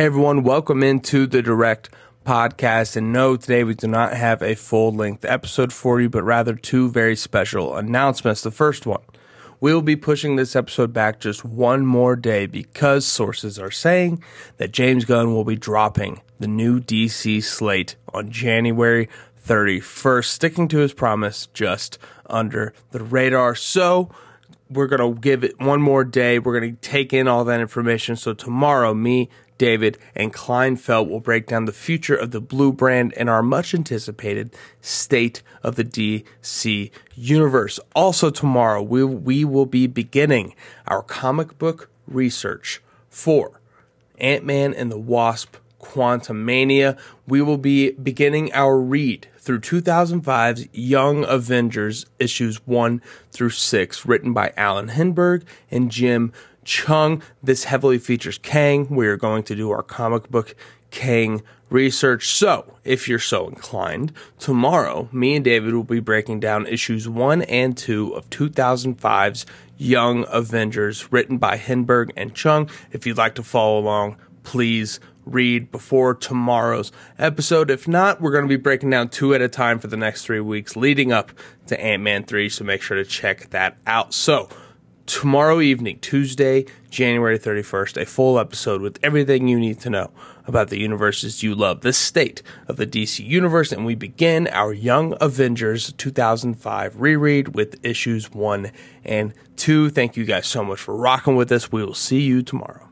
Hey everyone, welcome into the Direct Podcast. And no, today we do not have a full-length episode for you, but rather two very special announcements. The first one, we will be pushing this episode back just one more day because sources are saying that James Gunn will be dropping the new DC slate on January 31st, sticking to his promise just under the radar. So we're going to give it one more day. We're going to take in all that information. So tomorrow, me, David, and Kleinfeld will break down the future of the Blue brand and our much-anticipated State of the DC Universe. Also tomorrow, we will be beginning our comic book research for Ant-Man and the Wasp: Quantumania. We will be beginning our read through 2005's Young Avengers issues 1 through 6, written by Alan Heinberg and Jim Cheung. This heavily features Kang. We are going to do our comic book Kang research. So, if you're so inclined, tomorrow, me and David will be breaking down issues 1 and 2 of 2005's Young Avengers, written by Heinberg and Cheung. If you'd like to follow along, please read before tomorrow's episode. If not, we're going to be breaking down two at a time for the next 3 weeks leading up to Ant-Man 3, so make sure to check that out. So, tomorrow evening, Tuesday, January 31st, a full episode with everything you need to know about the universes you love, the state of the DC Universe, and we begin our Young Avengers 2005 reread with issues 1 and 2. Thank you guys so much for rocking with us. We will see you tomorrow.